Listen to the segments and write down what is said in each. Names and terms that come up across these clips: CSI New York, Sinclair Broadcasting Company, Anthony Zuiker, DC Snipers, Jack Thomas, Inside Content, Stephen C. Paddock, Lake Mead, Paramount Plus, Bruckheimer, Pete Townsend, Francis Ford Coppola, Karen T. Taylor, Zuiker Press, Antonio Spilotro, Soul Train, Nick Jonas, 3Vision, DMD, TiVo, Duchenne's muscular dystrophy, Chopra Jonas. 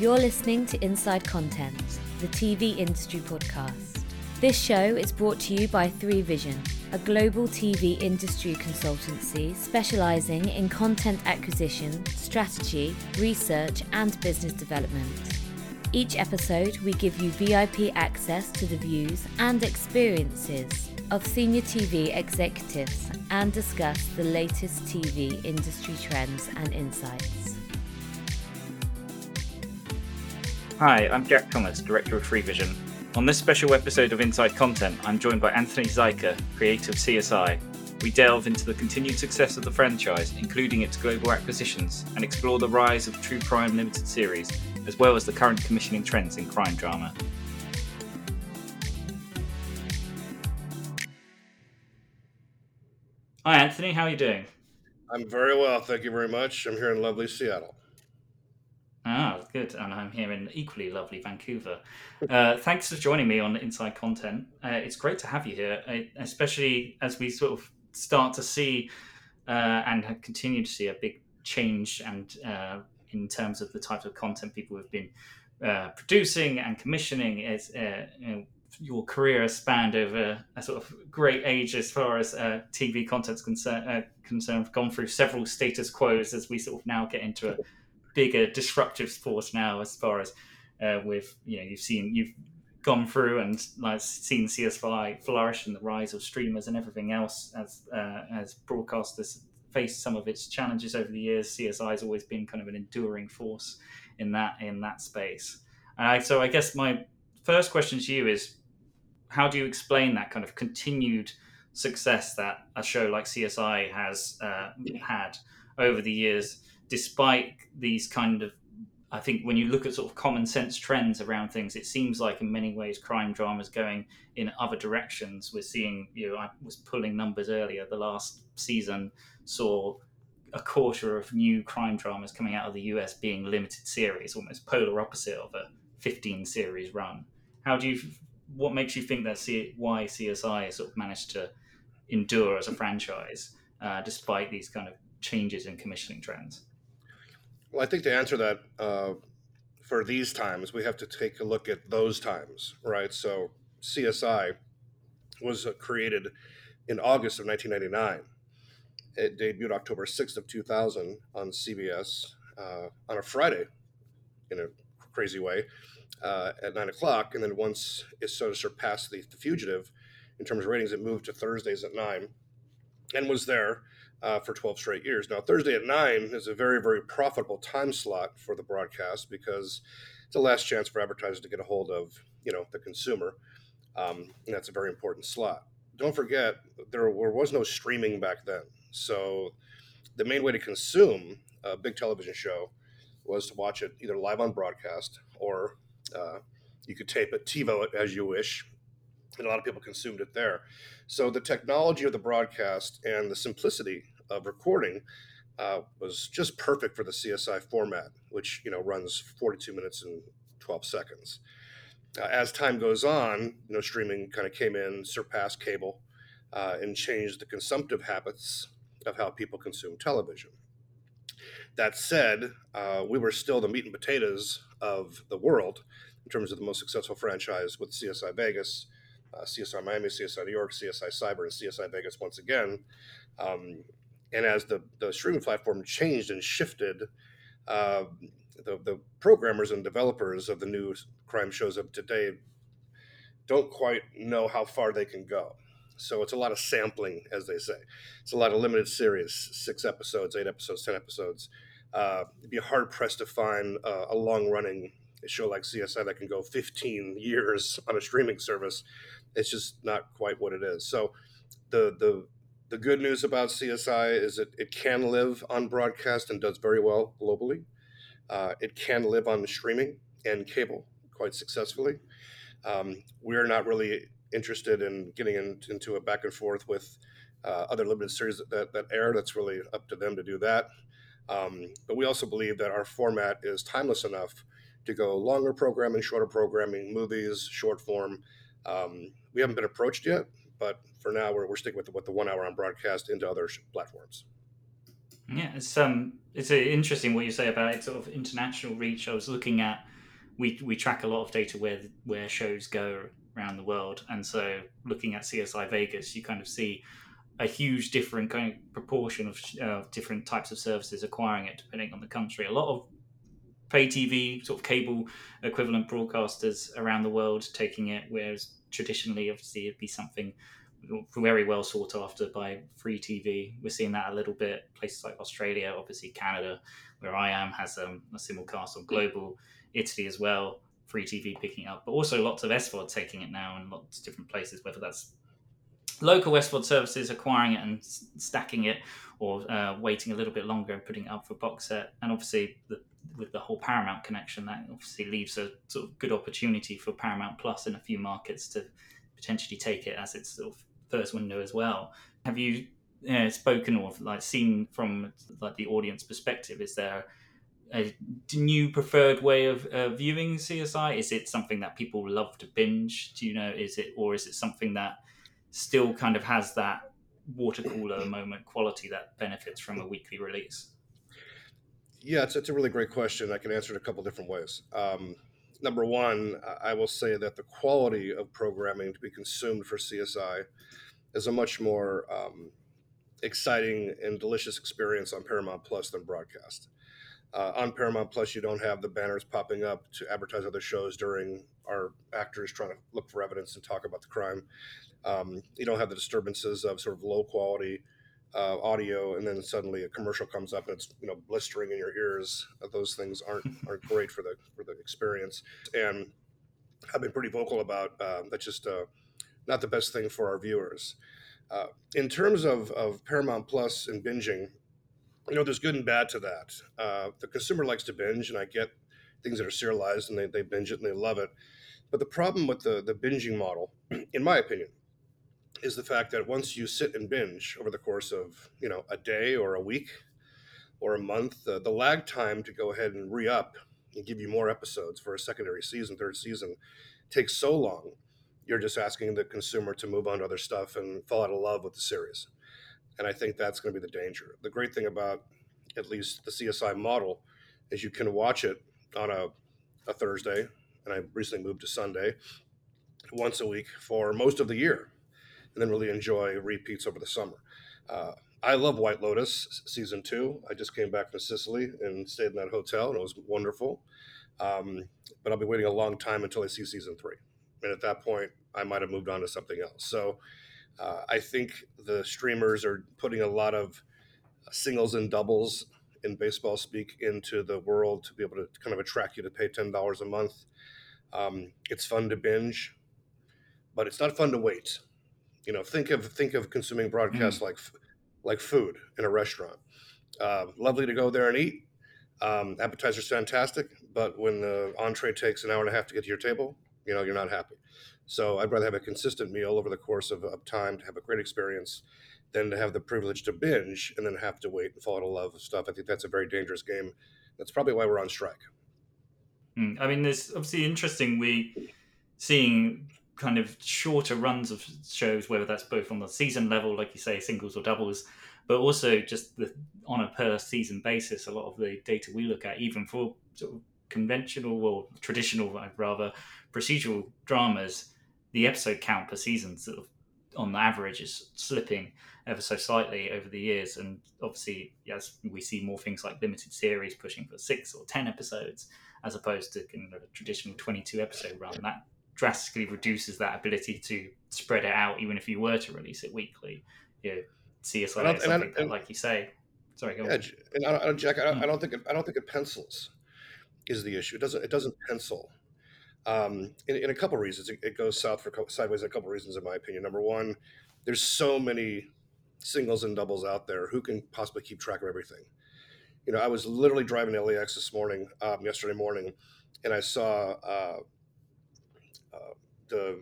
You're listening to Inside Content, the TV industry podcast. This show is brought to you by 3Vision, a global TV industry consultancy specializing in content acquisition, strategy, research, and business development. Each episode, we give you VIP access to the views and experiences of senior TV executives and discuss the latest TV industry trends and insights. Hi, I'm Jack Thomas, Director of 3Vision. On this special episode of Inside Content, I'm joined by Anthony Zuiker, creator of CSI. We delve into the continued success of the franchise, including its global acquisitions, and explore the rise of true crime limited series, as well as the current commissioning trends in crime drama. Hi Anthony, how are you doing? I'm very well, thank you very much. I'm here in lovely Seattle. Ah, good. And I'm here in equally lovely Vancouver. Thanks for joining me on Inside Content. It's great to have you here, especially as we sort of start to see and have continued to see a big change and in terms of the type of content people have been producing and commissioning. Your career has spanned over a sort of great age as far as TV content's concerned. I've gone through several status quos as we sort of now get into a bigger disruptive force now, as far as with, you know, you've gone through and like seen CSI flourish and the rise of streamers and everything else as broadcasters face some of its challenges over the years. CSI has always been kind of an enduring force in that space. So I guess my first question to you is, how do you explain that kind of continued success that a show like CSI has had over the years, despite these kind of, I think when you look at sort of common sense trends around things, it seems like in many ways crime drama's going in other directions. We're seeing, you know, I was pulling numbers earlier, the last season saw a quarter of new crime dramas coming out of the US being limited series, almost polar opposite of a 15 series run. What makes you think that's why CSI has sort of managed to endure as a franchise despite these kind of changes in commissioning trends? Well, I think to answer that, for these times, we have to take a look at those times, right? So CSI was created in August of 1999. It debuted October 6th of 2000 on CBS on a Friday, in a crazy way, at 9 o'clock. And then once it sort of surpassed the Fugitive in terms of ratings, it moved to Thursdays at 9 and was there for 12 straight years. Now, Thursday at 9 is a very, very profitable time slot for the broadcast because it's the last chance for advertisers to get a hold of, you know, the consumer. And that's a very important slot. Don't forget, there was no streaming back then. So the main way to consume a big television show was to watch it either live on broadcast or you could tape it, TiVo it as you wish. And a lot of people consumed it there. So the technology of the broadcast and the simplicity of recording was just perfect for the CSI format, which, you know, runs 42 minutes and 12 seconds. As time goes on, you know, streaming kind of came in, surpassed cable, and changed the consumptive habits of how people consume television. That said, we were still the meat and potatoes of the world in terms of the most successful franchise with CSI Vegas, CSI Miami, CSI New York, CSI Cyber, and CSI Vegas once again. And as the streaming platform changed and shifted, the programmers and developers of the new crime shows of today don't quite know how far they can go. So it's a lot of sampling, as they say. It's a lot of limited series, 6 episodes, 8 episodes, 10 episodes. It'd be hard-pressed to find a long-running show like CSI that can go 15 years on a streaming service. It's just not quite what it is. So the good news about CSI is that it can live on broadcast and does very well globally. It can live on streaming and cable quite successfully. We're not really interested in getting into a back and forth with other limited series that air. That's really up to them to do that. But we also believe that our format is timeless enough to go longer programming, shorter programming, movies, short form. We haven't been approached yet, but for now we're sticking with the 1 hour on broadcast into other platforms. Yeah, it's interesting what you say about its sort of international reach. I was looking at, we track a lot of data where shows go around the world, and so looking at CSI Vegas, you kind of see a huge different kind of proportion of different types of services acquiring it depending on the country. A lot of pay TV, sort of cable equivalent broadcasters around the world taking it, whereas traditionally, obviously, it'd be something very well sought after by free TV. We're seeing that a little bit. Places like Australia, obviously Canada, where I am, has a simulcast on Global. Italy as well, free TV picking up, but also lots of SVOD taking it now in lots of different places, whether that's local SVOD services acquiring it and stacking it, or waiting a little bit longer and putting it up for box set. And obviously, with the whole Paramount connection, that obviously leaves a sort of good opportunity for Paramount Plus in a few markets to potentially take it as its sort of first window as well. Have you spoken or like seen from like the audience perspective? Is there a new preferred way of viewing CSI? Is it something that people love to binge? Do you know? Is it something that still kind of has that water cooler moment quality that benefits from a weekly release? Yeah, it's a really great question. I can answer it a couple different ways. Number one, I will say that the quality of programming to be consumed for CSI is a much more exciting and delicious experience on Paramount Plus than broadcast. On Paramount Plus, you don't have the banners popping up to advertise other shows during our actors trying to look for evidence and talk about the crime. You don't have the disturbances of sort of low quality audio, and then suddenly a commercial comes up and it's, you know, blistering in your ears. Those things aren't great for the experience. And I've been pretty vocal about that's just not the best thing for our viewers. In terms of Paramount Plus and binging, you know, there's good and bad to that. The consumer likes to binge, and I get things that are serialized, and they binge it and they love it. But the problem with the binging model, in my opinion, is the fact that once you sit and binge over the course of, you know, a day or a week or a month, the lag time to go ahead and re-up and give you more episodes for a secondary season, third season, takes so long, you're just asking the consumer to move on to other stuff and fall out of love with the series. And I think that's going to be the danger. The great thing about at least the CSI model is you can watch it on a Thursday, and I recently moved to Sunday, once a week for most of the year, and then really enjoy repeats over the summer. I love White Lotus season 2. I just came back from Sicily and stayed in that hotel, and it was wonderful. But I'll be waiting a long time until I see season 3. And at that point, I might have moved on to something else. So I think the streamers are putting a lot of singles and doubles in baseball speak into the world to be able to kind of attract you to pay $10 a month. It's fun to binge, but it's not fun to wait. You know, think of consuming broadcasts like food in a restaurant. Lovely to go there and eat. Appetizer's fantastic, but when the entree takes an hour and a half to get to your table, you know, you're not happy. So I'd rather have a consistent meal over the course of time to have a great experience than to have the privilege to binge and then have to wait and fall out of love with stuff. I think that's a very dangerous game. That's probably why we're on strike. I mean, there's obviously interesting we seeing kind of shorter runs of shows, whether that's both on the season level, like you say, singles or doubles, but also just on a per season basis. A lot of the data we look at, even for sort of conventional or traditional, rather, procedural dramas, the episode count per season sort of on the average is slipping ever so slightly over the years. And obviously, as we see more things like limited series pushing for 6 or 10 episodes, as opposed to kind of a traditional 22 episode run, that drastically reduces that ability to spread it out, even if you were to release it weekly. You know, CSI and is something that, like you say, sorry, go on. And Jack, I don't think it pencils is the issue. It doesn't pencil. In a couple of reasons, it goes sideways. A couple of reasons, in my opinion. Number one, there's so many singles and doubles out there. Who can possibly keep track of everything? You know, I was literally driving to LAX yesterday morning, and I saw the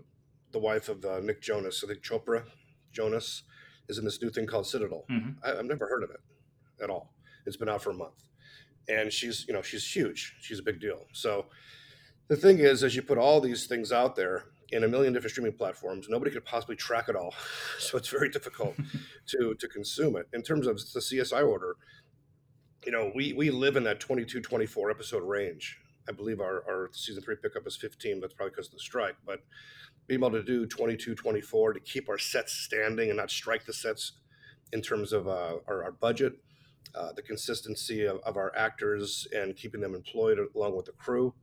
wife of Nick Jonas, I think Chopra Jonas, is in this new thing called Citadel. Mm-hmm. I've never heard of it at all. It's been out for a month, and she's huge. She's a big deal. So the thing is, as you put all these things out there in a million different streaming platforms, nobody could possibly track it all. So it's very difficult to consume it. In terms of the CSI order, you know, we live in that 22, 24 episode range. I believe our season 3 pickup is 15. That's probably because of the strike. But being able to do 22, 24 to keep our sets standing and not strike the sets in terms of our budget, the consistency of our actors and keeping them employed along with the crew,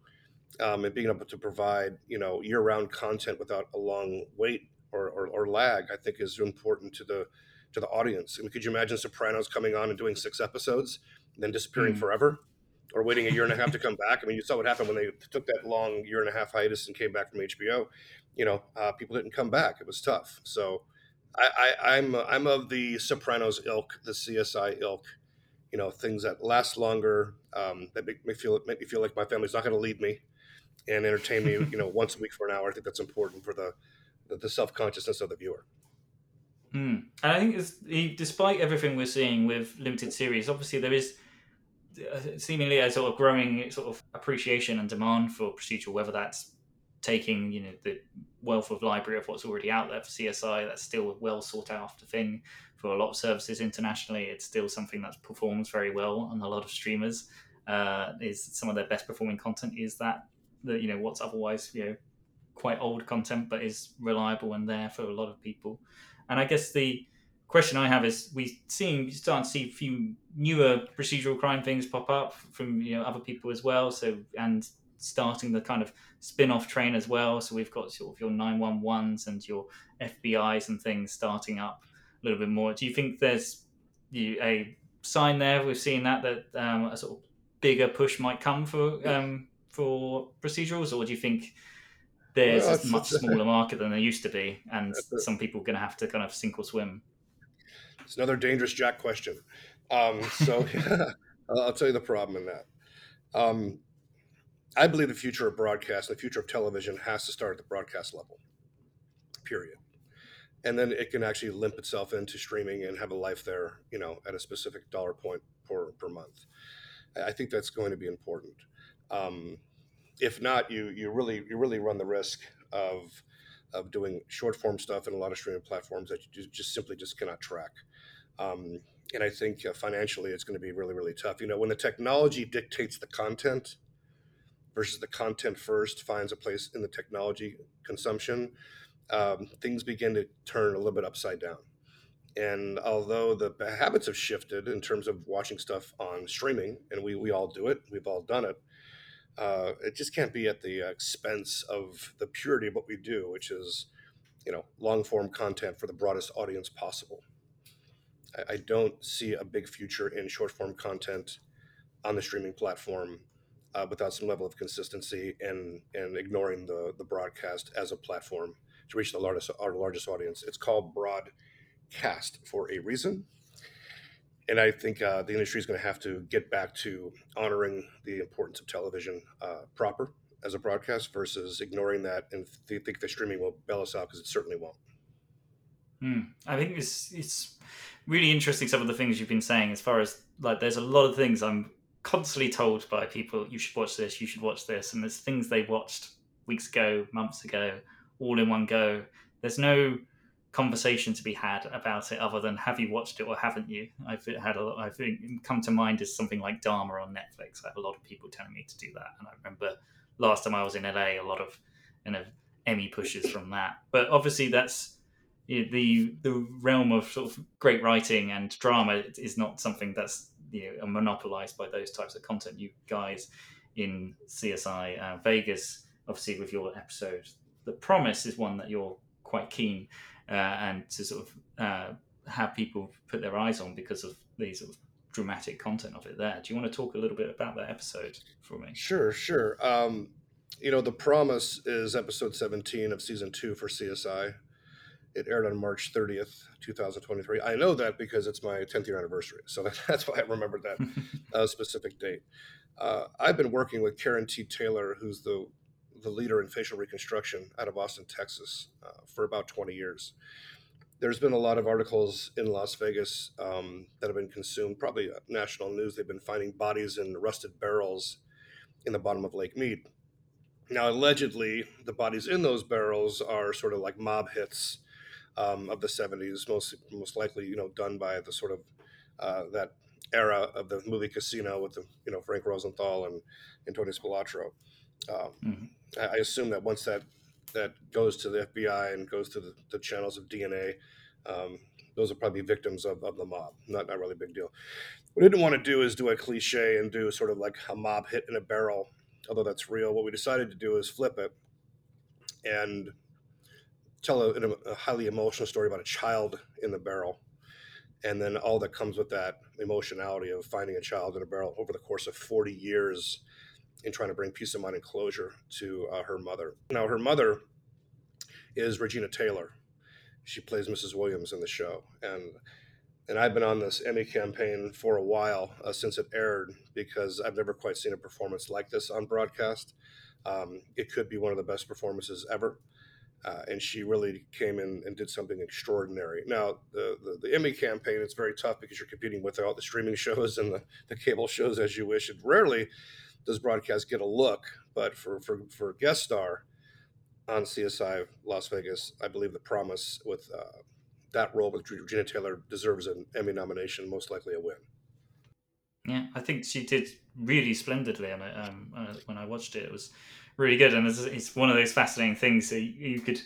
and being able to provide, you know, year-round content without a long wait or lag, I think is important to the audience. I mean, could you imagine Sopranos coming on and doing 6 episodes and then disappearing forever? Or waiting a year and a half to come back. I mean, you saw what happened when they took that long year and a half hiatus and came back from HBO. You know, people didn't come back. It was tough. So, I'm of the Sopranos ilk, the CSI ilk. You know, things that last longer, that make me feel like my family's not going to leave me, and entertain me. You know, once a week for an hour. I think that's important for the self consciousness of the viewer. Mm. And I think it's, despite everything we're seeing with limited series, obviously there is seemingly a sort of growing sort of appreciation and demand for procedural, whether that's taking, you know, the wealth of library of what's already out there for CSI, that's still a well sought after thing for a lot of services internationally. It's still something that performs very well on a lot of streamers. Is some of their best performing content is that, you know, what's otherwise, you know, quite old content, but is reliable and there for a lot of people. And I guess the question I have is we start to see a few newer procedural crime things pop up from, you know, other people as well. So, and starting the kind of spin-off train as well. So we've got sort of your 911s and your FBIs and things starting up a little bit more. Do you think there's a sign there? We've seen that a sort of bigger push might come for procedurals, or do you think there's a much smaller market than there used to be, and some people are going to have to kind of sink or swim? It's another dangerous Jack question. I'll tell you the problem in that. I believe the future of broadcast, the future of television has to start at the broadcast level, period. And then it can actually limp itself into streaming and have a life there, you know, at a specific dollar point per month. I think that's going to be important. If not, you really run the risk of doing short form stuff in a lot of streaming platforms that you just simply cannot track. And I think financially it's going to be really, really tough. You know, when the technology dictates the content versus the content first finds a place in the technology consumption, things begin to turn a little bit upside down. And although the habits have shifted in terms of watching stuff on streaming, and we all do it, we've all done it, it just can't be at the expense of the purity of what we do, which is, you know, long-form content for the broadest audience possible. I don't see a big future in short-form content on the streaming platform without some level of consistency and ignoring the broadcast as a platform to reach our largest audience. It's called broadcast for a reason. And I think the industry is going to have to get back to honoring the importance of television proper as a broadcast versus ignoring that and think the streaming will bail us out, because it certainly won't. I think it's really interesting, some of the things you've been saying, as far as, like, there's a lot of things I'm constantly told by people, you should watch this, you should watch this. And there's things they watched weeks ago, months ago, all in one go. There's no conversation to be had about it other than have you watched it or haven't you. I think come to mind is something like Dharma on Netflix. I have a lot of people telling me to do that, and I remember last time I was in LA, a lot of, you know, Emmy pushes from that. But obviously that's, you know, the realm of sort of great writing and drama is not something that's, you know, monopolized by those types of content. You guys in CSI Vegas, obviously with your episode The Promise, is one that you're quite keen and to sort of have people put their eyes on because of the sort of dramatic content of it there. Do you want to talk a little bit about that episode for me? Sure. You know, The Promise is episode 17 of season 2 for CSI. It aired on March 30th, 2023. I know that because it's my 10th year anniversary. So that's why I remembered that specific date. I've been working with Karen T. Taylor, who's the leader in facial reconstruction out of Austin, Texas, for about 20 years. There's been a lot of articles in Las Vegas that have been consumed, probably national news. They've been finding bodies in rusted barrels in the bottom of Lake Mead. Now, allegedly, the bodies in those barrels are sort of like mob hits of the 70s, most likely, you know, done by the sort of that era of the movie Casino with the, you know, Frank Rosenthal and Antonio Spilotro. I assume that once that goes to the FBI and goes to the channels of DNA, those are probably victims of the mob. Not really a big deal. What I didn't want to do is do a cliche and do sort of like a mob hit in a barrel, although that's real. What we decided to do is flip it and tell a highly emotional story about a child in the barrel, and then all that comes with that emotionality of finding a child in a barrel over the course of 40 years and trying to bring peace of mind and closure to her mother. Now, her mother is Regina Taylor. She plays Mrs. Williams in the show. And I've been on this Emmy campaign for a while since it aired, because I've never quite seen a performance like this on broadcast. It could be one of the best performances ever. And she really came in and did something extraordinary. Now, the Emmy campaign, it's very tough because you're competing with all the streaming shows and the cable shows as you wish. And rarely does broadcast get a look, but for guest star on CSI Las Vegas, I believe the promise with that role with Regina Taylor deserves an Emmy nomination, most likely a win. Yeah, I think she did really splendidly on it. When I watched it, it was really good, and it's one of those fascinating things. So you could,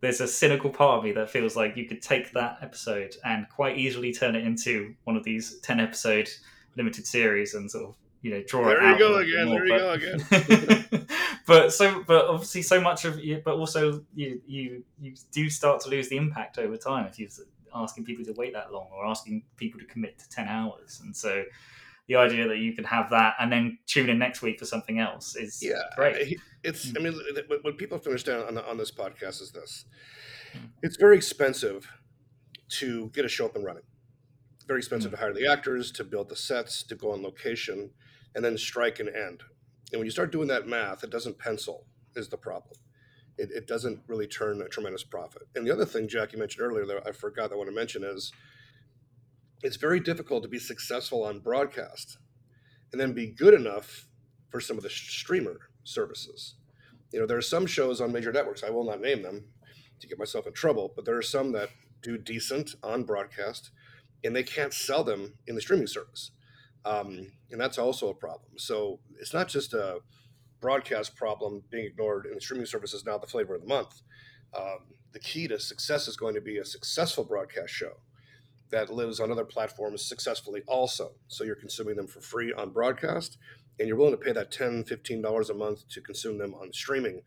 there's a cynical part of me that feels like you could take that episode and quite easily turn it into one of these 10-episode limited series and sort of, you know, draw it out. There you go again. But obviously, so much of you, but also you do start to lose the impact over time if you're asking people to wait that long or asking people to commit to 10 hours, and so. The idea that you can have that and then tune in next week for something else is great. It's, I mean, what people have to understand on this podcast is this. It's very expensive to get a show up and running. Very expensive to hire the actors, to build the sets, to go on location, and then strike an end. And when you start doing that math, it doesn't pencil is the problem. It doesn't really turn a tremendous profit. And the other thing, Jack, you mentioned earlier that I forgot that I want to mention is, it's very difficult to be successful on broadcast and then be good enough for some of the streamer services. You know, there are some shows on major networks, I will not name them to get myself in trouble, but there are some that do decent on broadcast and they can't sell them in the streaming service. And that's also a problem. So it's not just a broadcast problem being ignored in the streaming service is now the flavor of the month. The key to success is going to be a successful broadcast show that lives on other platforms successfully also. So you're consuming them for free on broadcast, and you're willing to pay that $10, $15 a month to consume them on streaming.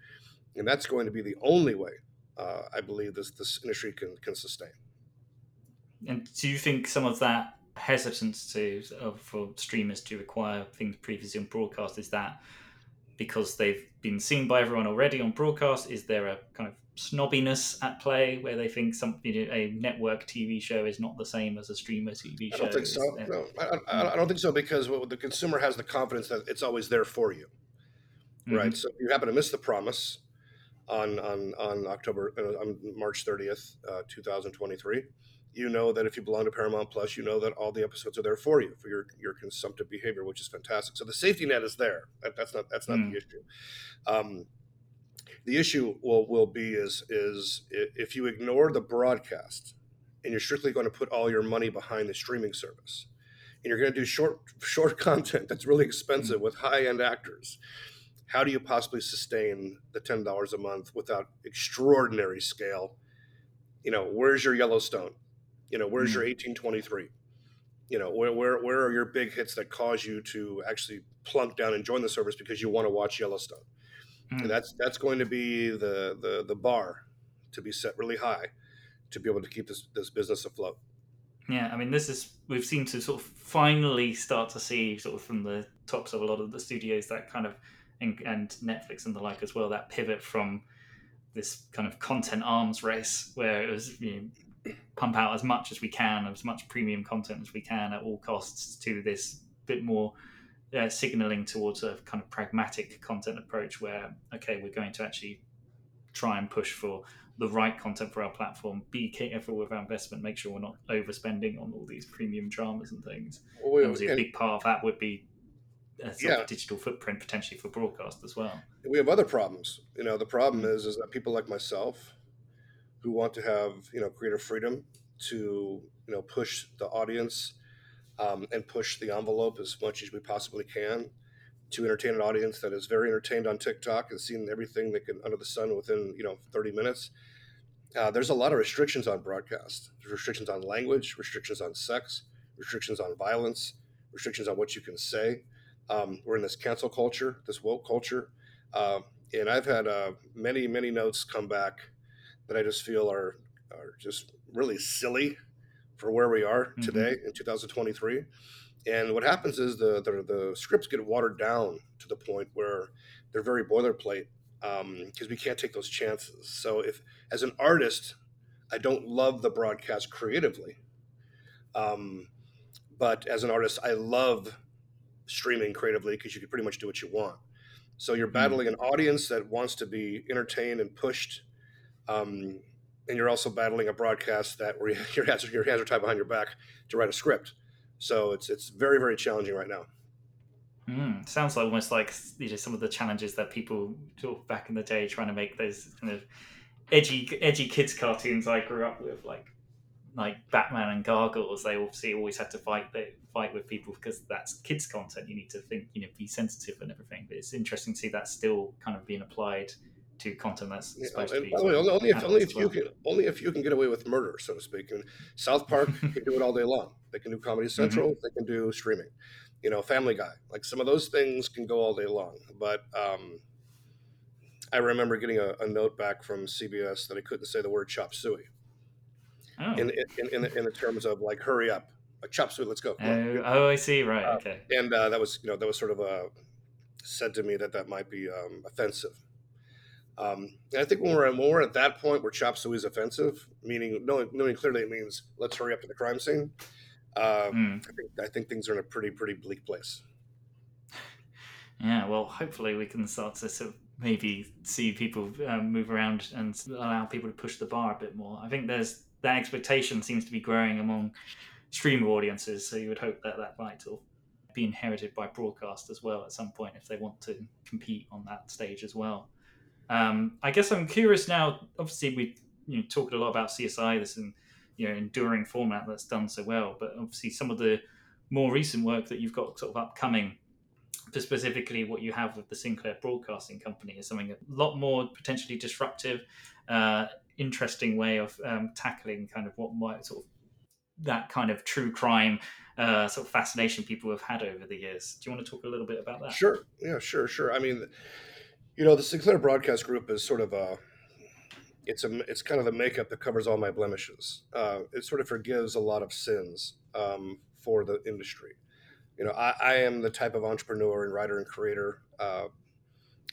And that's going to be the only way I believe this industry can sustain. And do you think some of that hesitance for streamers to acquire things previously on broadcast, is that because they've been seen by everyone already on broadcast? Is there a kind of snobbiness at play where they think something, you know, a network TV show is not the same as a streamer TV show? I don't think so. No, I don't think so, because the consumer has the confidence that it's always there for you, right? So if you happen to miss the promise on March 30th, 2023, you know that if you belong to Paramount Plus, you know that all the episodes are there for you for your consumptive behavior, which is fantastic. So the safety net is there. That's not the issue. The issue will be is if you ignore the broadcast and you're strictly going to put all your money behind the streaming service, and you're going to do short content that's really expensive with high-end actors, how do you possibly sustain the $10 a month without extraordinary scale? You know, where's your Yellowstone? You know, where's your 1823? You know, where are your big hits that cause you to actually plunk down and join the service because you want to watch Yellowstone? And that's going to be the bar to be set really high to be able to keep this business afloat. Yeah, I mean, we've seemed to sort of finally start to see sort of from the tops of a lot of the studios that kind of, and Netflix and the like as well, that pivot from this kind of content arms race where it was, you know, pump out as much as we can, as much premium content as we can at all costs, to this bit more signaling towards a kind of pragmatic content approach where, okay, we're going to actually try and push for the right content for our platform, be careful with our investment, make sure we're not overspending on all these premium dramas and things. Obviously, a big part of that would be a sort of digital footprint potentially for broadcast as well. We have other problems. You know, the problem is that people like myself who want to have, you know, creative freedom to, you know, push the audience and push the envelope as much as we possibly can to entertain an audience that is very entertained on TikTok and seen everything they can under the sun within 30 minutes. There's a lot of restrictions on broadcast. There's restrictions on language, restrictions on sex, restrictions on violence, restrictions on what you can say. We're in this cancel culture, this woke culture. And I've had many, many notes come back that I just feel are just really silly for where we are today in 2023. And what happens is the scripts get watered down to the point where they're very boilerplate because we can't take those chances. So if, as an artist, I don't love the broadcast creatively, but as an artist, I love streaming creatively because you can pretty much do what you want. So you're battling an audience that wants to be entertained and pushed, and you're also battling a broadcast that where your hands are tied behind your back to write a script. So it's very, very challenging right now. Sounds like almost like some of the challenges that people talk back in the day, trying to make those kind of edgy kids cartoons I grew up with, like Batman and Gargoyles. They obviously always had to fight with people because that's kids content. You need to think, be sensitive and everything. But it's interesting to see that still kind of being applied to content that's supposed to be. Only if you can get away with murder, so to speak. And South Park can do it all day long. They can do Comedy Central. They can do streaming. Family Guy. Like some of those things can go all day long. But I remember getting a note back from CBS that I couldn't say the word chop suey. Oh. In the terms of like, hurry up, chop suey, let's go. Oh, I see. Right. Okay. And that was sort of said to me that might be offensive. And I think when we're at that point where chop suey is offensive, meaning knowing clearly it means let's hurry up to the crime scene. I think things are in a pretty bleak place. Yeah. Well, hopefully we can start to sort of maybe see people move around and allow people to push the bar a bit more. I think that expectation seems to be growing among streamer audiences, so you would hope that might be inherited by broadcast as well at some point if they want to compete on that stage as well. I guess I'm curious now. Obviously, we talked a lot about CSI, this enduring format that's done so well, but obviously some of the more recent work that you've got sort of upcoming, specifically what you have with the Sinclair Broadcasting Company, is something a lot more potentially disruptive. Interesting way of tackling kind of what might sort of that kind of true crime sort of fascination people have had over the years. Do you want to talk a little bit about that? Sure. Yeah, sure. I mean, the Sinclair Broadcast Group is sort of it's kind of the makeup that covers all my blemishes. It sort of forgives a lot of sins for the industry. I am the type of entrepreneur and writer and creator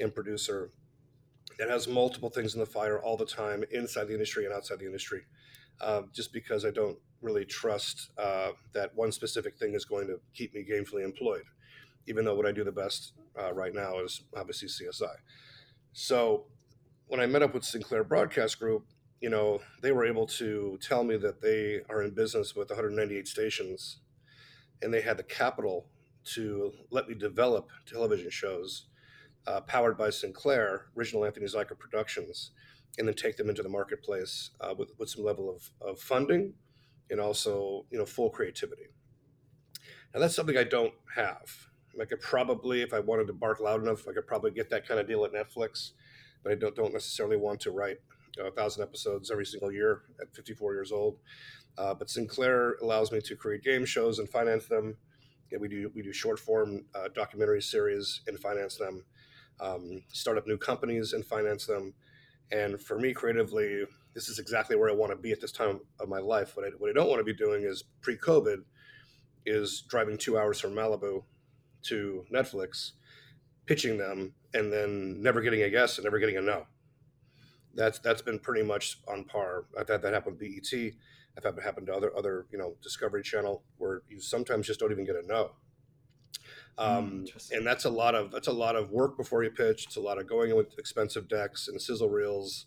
and producer that has multiple things in the fire all the time, inside the industry and outside the industry, just because I don't really trust that one specific thing is going to keep me gainfully employed, even though what I do the best right now is obviously CSI. So when I met up with Sinclair Broadcast Group, they were able to tell me that they are in business with 198 stations, and they had the capital to let me develop television shows powered by Sinclair, original Anthony Zuiker Productions, and then take them into the marketplace with some level of funding and also, full creativity. Now, that's something I don't have. I could probably, if I wanted to bark loud enough, I could probably get that kind of deal at Netflix, but I don't necessarily want to write 1,000 episodes every single year at 54 years old. But Sinclair allows me to create game shows and finance them. And we do short-form documentary series and finance them. Start up new companies and finance them. And for me, creatively, this is exactly where I want to be at this time of my life. What I don't want to be doing is pre-COVID is driving 2 hours from Malibu to Netflix, pitching them, and then never getting a yes and never getting a no. That's been pretty much on par. I've had that happen to BET. I've had it happen to other Discovery Channel, where you sometimes just don't even get a no. And that's a lot of work before you pitch. It's a lot of going in with expensive decks and sizzle reels,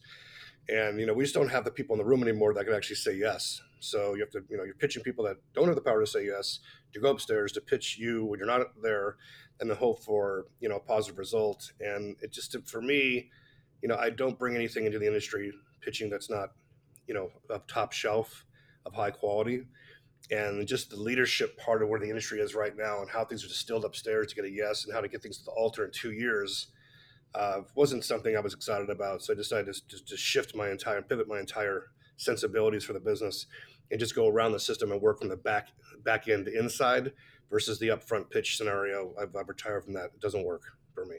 and we just don't have the people in the room anymore that can actually say yes. So you have to, you're pitching people that don't have the power to say yes to go upstairs to pitch you when you're not there, and the hope for a positive result. And it just, for me, I don't bring anything into the industry pitching that's not of top shelf, of high quality. and just the leadership part of where the industry is right now and how things are distilled upstairs to get a yes and how to get things to the altar in 2 years wasn't something I was excited about. So I decided to shift my entire, pivot my entire sensibilities for the business and just go around the system and work from the back end to inside versus the upfront pitch scenario. I've retired from that. It doesn't work for me.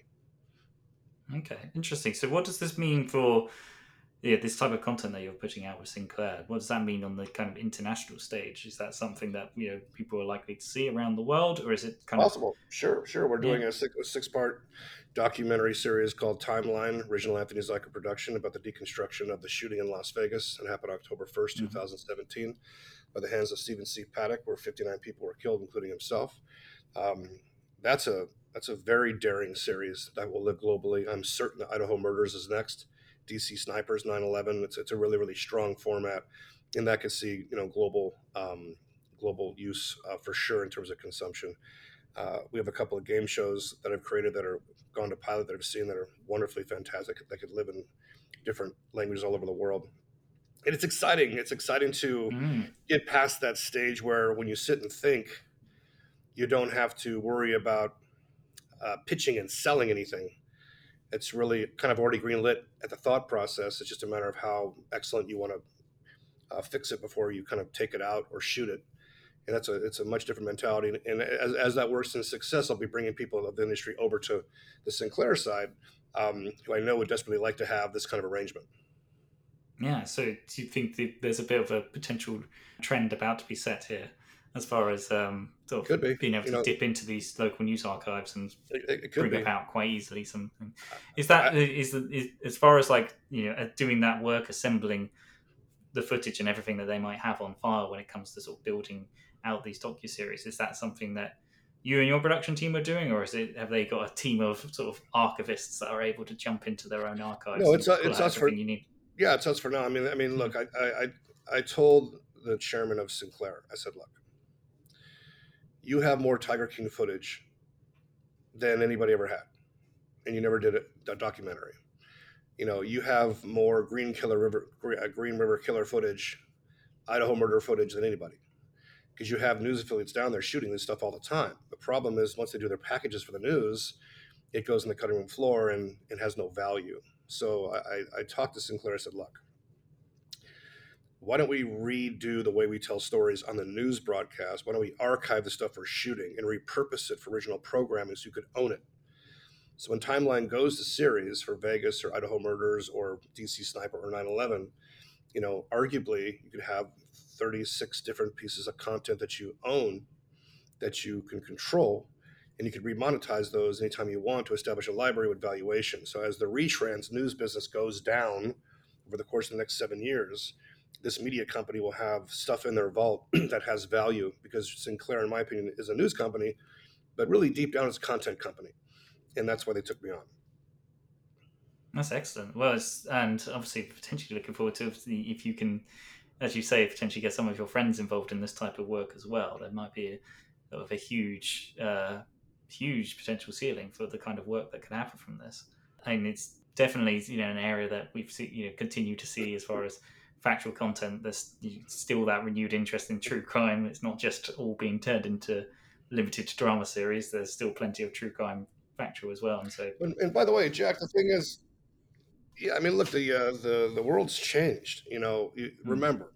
Okay, interesting. So what does this mean for this type of content that you're putting out with Sinclair? What does that mean on the kind of international stage? Is that something that people are likely to see around the world, or is it kind possible? Sure. We're doing a six-part documentary series called Timeline, original Anthony Zuiker production, about the deconstruction of the shooting in Las Vegas that happened October 1st, 2017, by the hands of Stephen C. Paddock, where 59 people were killed, including himself. That's a very daring series that will live globally. I'm certain that Idaho Murders is next. DC Snipers, 9/11. It's a really, really strong format, and that could see global use for sure in terms of consumption. We have a couple of game shows that I've created that are gone to pilot that I've seen that are wonderfully fantastic that could live in different languages all over the world. And it's exciting. It's exciting to get past that stage where when you sit and think, you don't have to worry about pitching and selling anything. It's really kind of already greenlit at the thought process. It's just a matter of how excellent you want to fix it before you kind of take it out or shoot it. And it's a much different mentality. And as that works in success, I'll be bringing people of the industry over to the Sinclair side, who I know would desperately like to have this kind of arrangement. Yeah. So do you think there's a bit of a potential trend about to be set here? As far as being able to dip into these local news archives and bring out quite easily something. Is as far as doing that work, assembling the footage and everything that they might have on file when it comes to sort of building out these docuseries, is that something that you and your production team are doing, or have they got a team of sort of archivists that are able to jump into their own archives? No, it's us for yeah, it's us for now. I mean, look, I told the chairman of Sinclair, I said, look, you have more Tiger King footage than anybody ever had, and you never did a documentary. You have more Green River Killer footage, Idaho murder footage than anybody, because you have news affiliates down there shooting this stuff all the time. The problem is once they do their packages for the news, it goes in the cutting room floor and it has no value. So I talked to Sinclair. I said, look, why don't we redo the way we tell stories on the news broadcast? Why don't we archive the stuff we're shooting and repurpose it for original programming so you could own it? So when Timeline goes to series for Vegas or Idaho Murders or DC Sniper or 9/11, arguably you could have 36 different pieces of content that you own, that you can control, and you could remonetize those anytime you want to establish a library with valuation. So as the retrans news business goes down over the course of the next 7 years, this media company will have stuff in their vault that has value, because Sinclair, in my opinion, is a news company, but really deep down it's a content company. And that's why they took me on. That's excellent. Well, and obviously potentially looking forward to if you can, as you say, potentially get some of your friends involved in this type of work as well. There might be a huge, huge potential ceiling for the kind of work that can happen from this. I mean, it's definitely, an area that we've seen, continue to see as far as factual content. There's still that renewed interest in true crime. It's not just all being turned into limited drama series. There's still plenty of true crime factual as well. And so, and by the way, Jack, the thing is, look, the world's changed. Remember,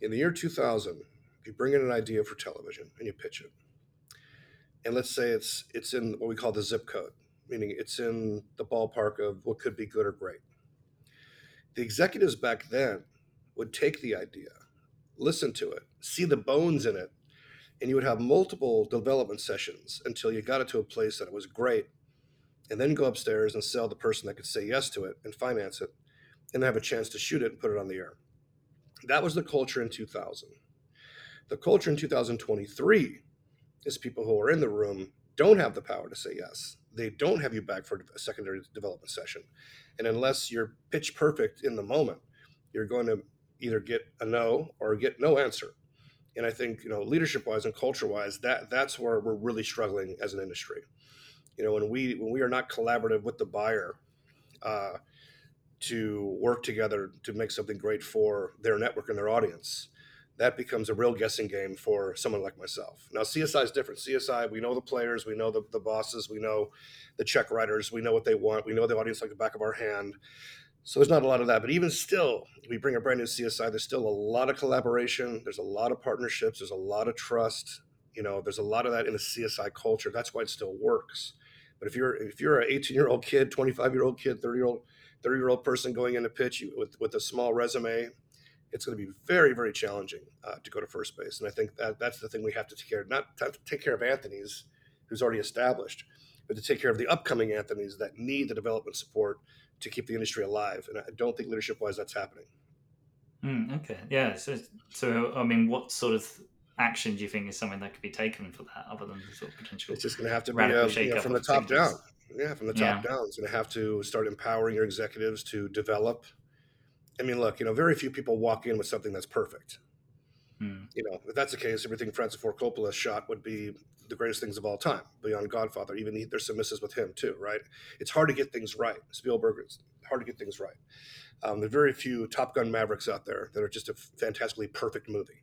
in the year 2000, you bring in an idea for television and you pitch it, and let's say it's in what we call the zip code, meaning it's in the ballpark of what could be good or great. The executives back then would take the idea, listen to it, see the bones in it, and you would have multiple development sessions until you got it to a place that it was great, and then go upstairs and sell the person that could say yes to it and finance it and have a chance to shoot it and put it on the air. That was the culture in 2000. The culture in 2023 is people who are in the room don't have the power to say yes. They don't have you back for a secondary development session. And unless you're pitch perfect in the moment, you're going to either get a no or get no answer. And I think, leadership-wise and culture-wise, that's where we're really struggling as an industry. When we are not collaborative with the buyer to work together to make something great for their network and their audience, that becomes a real guessing game for someone like myself. Now, CSI is different. CSI, we know the players, we know the bosses, we know the check writers, we know what they want, we know the audience like the back of our hand. So there's not a lot of that. But even still, we bring a brand new CSI, there's still a lot of collaboration, there's a lot of partnerships, there's a lot of trust. You know, there's a lot of that in the CSI culture. That's why it still works. But if you're an 18-year-old kid, 25-year-old kid, 30-year-old person going in to pitch with a small resume, it's going to be very, very challenging to go to first base. And I think that's the thing we have to take care of, not to take care of Anthony's, who's already established, but to take care of the upcoming Anthony's that need the development support to keep the industry alive. And I don't think leadership-wise that's happening. Okay. Yeah. So, I mean, what sort of action do you think is something that could be taken for that other than the sort of potential? It's just going to have to be from the top down. Yeah, from the top down. It's going to have to start empowering your executives to develop. I mean, look, you know, very few people walk in with something that's perfect. You know, if that's the case, everything Francis Ford Coppola shot would be the greatest things of all time, beyond Godfather. Even there's some misses with him too, right? It's hard to get things right. Spielberg, it's hard to get things right. There are very few Top Gun Mavericks out there that are just a fantastically perfect movie.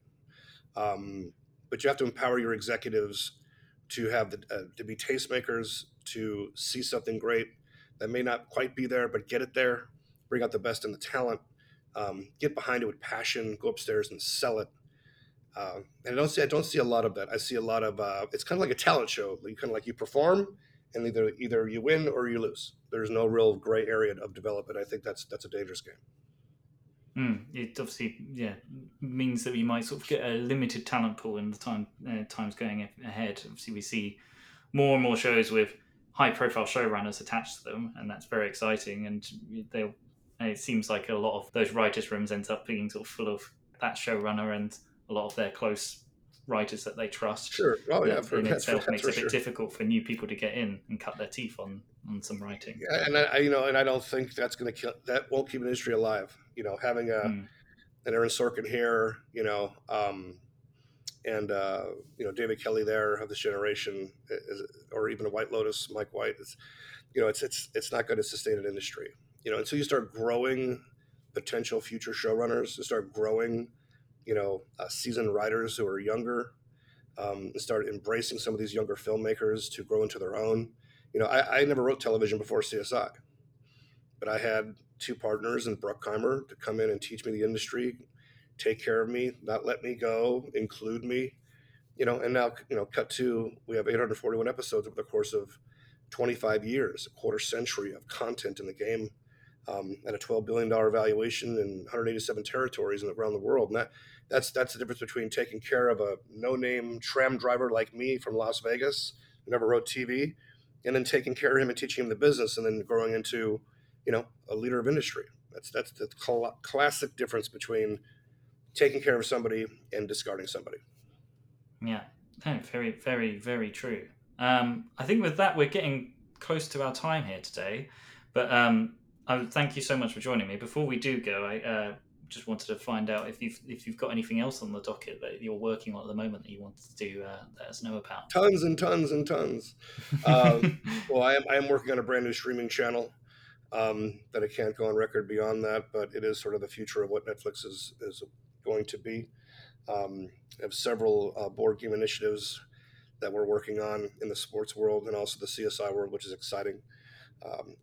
But you have to empower your executives to have to be tastemakers, to see something great that may not quite be there, but get it there, bring out the best in the talent. Get behind it with passion, go upstairs and sell it. And I don't see a lot of that. I see a lot of, it's kind of like a talent show. You kind of like you perform and either you win or you lose. There's no real gray area of development. I think that's a dangerous game. It obviously, means that we might sort of get a limited talent pool in the times going ahead. Obviously, we see more and more shows with high-profile showrunners attached to them, and that's very exciting. And it seems like a lot of those writers' rooms ends up being sort of full of that showrunner and a lot of their close writers that they trust. Sure. Oh, yeah. In itself makes it a bit difficult for new people to get in and cut their teeth on some writing. Yeah, and I don't think that's going to kill. That won't keep an industry alive. You know, having an Aaron Sorkin here, you know, and David Kelly there of this generation, or even a White Lotus, Mike White. It's not going to sustain an industry. You know, until you start growing potential future showrunners, to start growing, seasoned writers who are younger, and start embracing some of these younger filmmakers to grow into their own. You know, I never wrote television before CSI, but I had two partners in Bruckheimer to come in and teach me the industry, take care of me, not let me go, include me, and now, cut to, we have 841 episodes over the course of 25 years, a quarter century of content in the game. At a $12 billion valuation in 187 territories around the world. And that's the difference between taking care of a no-name tram driver like me from Las Vegas, who never wrote TV, and then taking care of him and teaching him the business and then growing into, a leader of industry. That's the classic difference between taking care of somebody and discarding somebody. Yeah, no, very, very, very true. I think with that, we're getting close to our time here today, but... I thank you so much for joining me. Before we do go, I just wanted to find out if you've got anything else on the docket that you're working on at the moment that you wanted to do, let us know about. Tons and tons and tons. Well, I am working on a brand new streaming channel that I can't go on record beyond that, but it is sort of the future of what Netflix is going to be. I have several board game initiatives that we're working on in the sports world and also the CSI world, which is exciting.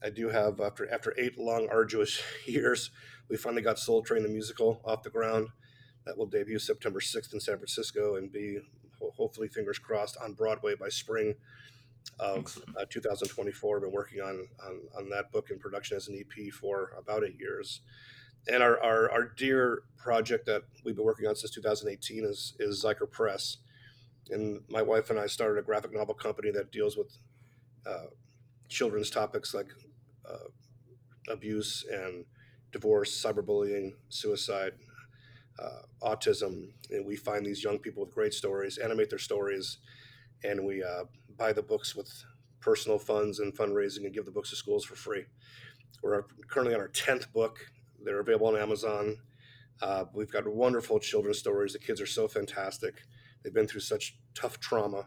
I do have, after 8 long, arduous years, we finally got Soul Train the musical off the ground. That will debut September 6th in San Francisco and be, hopefully, fingers crossed, on Broadway by spring of 2024. I've been working on that book in production as an EP for about 8 years. And our dear project that we've been working on since 2018 is Zuiker Press. And my wife and I started a graphic novel company that deals with... children's topics like abuse and divorce, cyberbullying, suicide, autism. And we find these young people with great stories, animate their stories, and we buy the books with personal funds and fundraising and give the books to schools for free. We're currently on our 10th book. They're available on Amazon. We've got wonderful children's stories. The kids are so fantastic. They've been through such tough trauma.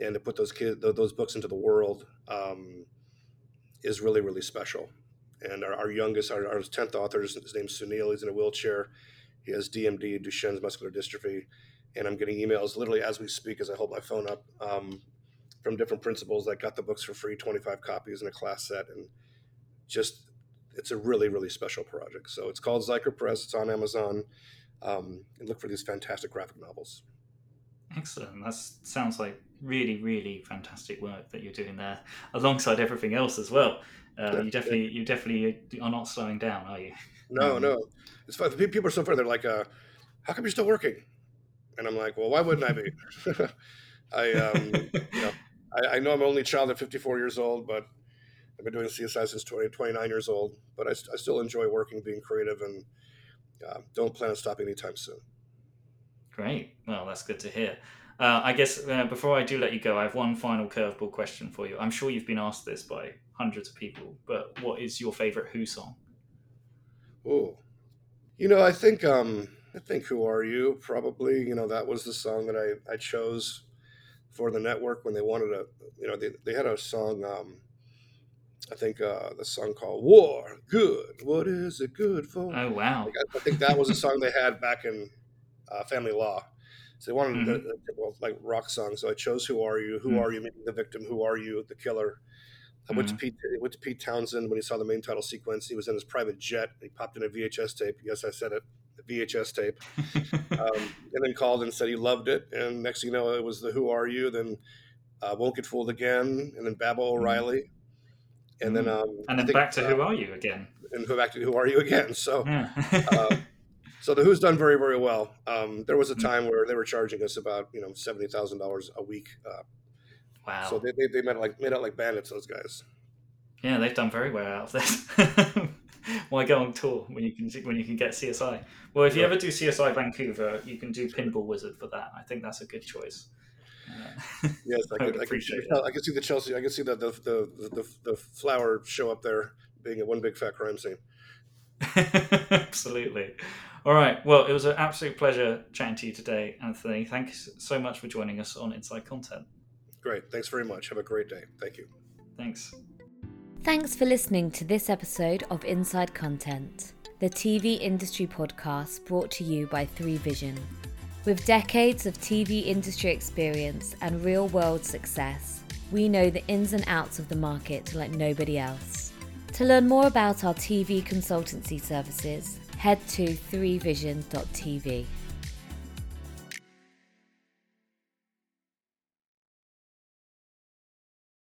And to put those books into the world is really, really special. And our youngest, our 10th author, his name's Sunil. He's in a wheelchair. He has DMD, Duchenne's muscular dystrophy. And I'm getting emails literally as we speak, as I hold my phone up, from different principals that got the books for free, 25 copies in a class set. And just, it's a really, really special project. So it's called Zuiker Press. It's on Amazon. And look for these fantastic graphic novels. Excellent. That sounds like really, really fantastic work that you're doing there, alongside everything else as well. You definitely are not slowing down, are you? No. It's funny. People are so funny. They're like, "How come you're still working?" And I'm like, "Well, why wouldn't I be?" I know I'm an only child at 54 years old, but I've been doing CSI since 29 years old. But I still enjoy working, being creative, and don't plan on stopping anytime soon. Great. Well, that's good to hear. I guess before I do let you go, I have one final curveball question for you. I'm sure you've been asked this by hundreds of people, but what is your favorite Who song? Oh, I think "Who Are You" probably. That was the song that I chose for the network when they wanted a. They had a song. I think the song called "War Good." What is it good for? Oh wow! I think that was a song they had back in. Family law. So they wanted a rock song. So I chose "Who Are You?" Who are you, meaning the victim? Who are you, the killer? I went to Pete Townsend when he saw the main title sequence. He was in his private jet. He popped in a VHS tape. Yes, I said it, a VHS tape. And then called and said he loved it. And next thing you know, it was the "Who Are You?" Then "Won't Get Fooled Again." And then Baba O'Reilly. And then back to "Who Are You?" again. And back to "Who Are You?" again. So... Yeah. So the Who's done very, very well. There was a time where they were charging us about $70,000 a week. Wow! So they made out like bandits. Those guys. Yeah, they've done very well out of this. Why go on tour when you can get CSI? Well, if you ever do CSI Vancouver, you can do Pinball Wizard for that. I think that's a good choice. Yes, I can see the Chelsea. I can see the flower show up there being one big fat crime scene. Absolutely. All right. Well, it was an absolute pleasure chatting to you today, Anthony. Thanks so much for joining us on Inside Content. Great. Thanks very much. Have a great day. Thank you. Thanks. Thanks for listening to this episode of Inside Content, the TV industry podcast brought to you by 3Vision. With decades of TV industry experience and real-world success, we know the ins and outs of the market like nobody else. To learn more about our TV consultancy services, head to 3vision.tv.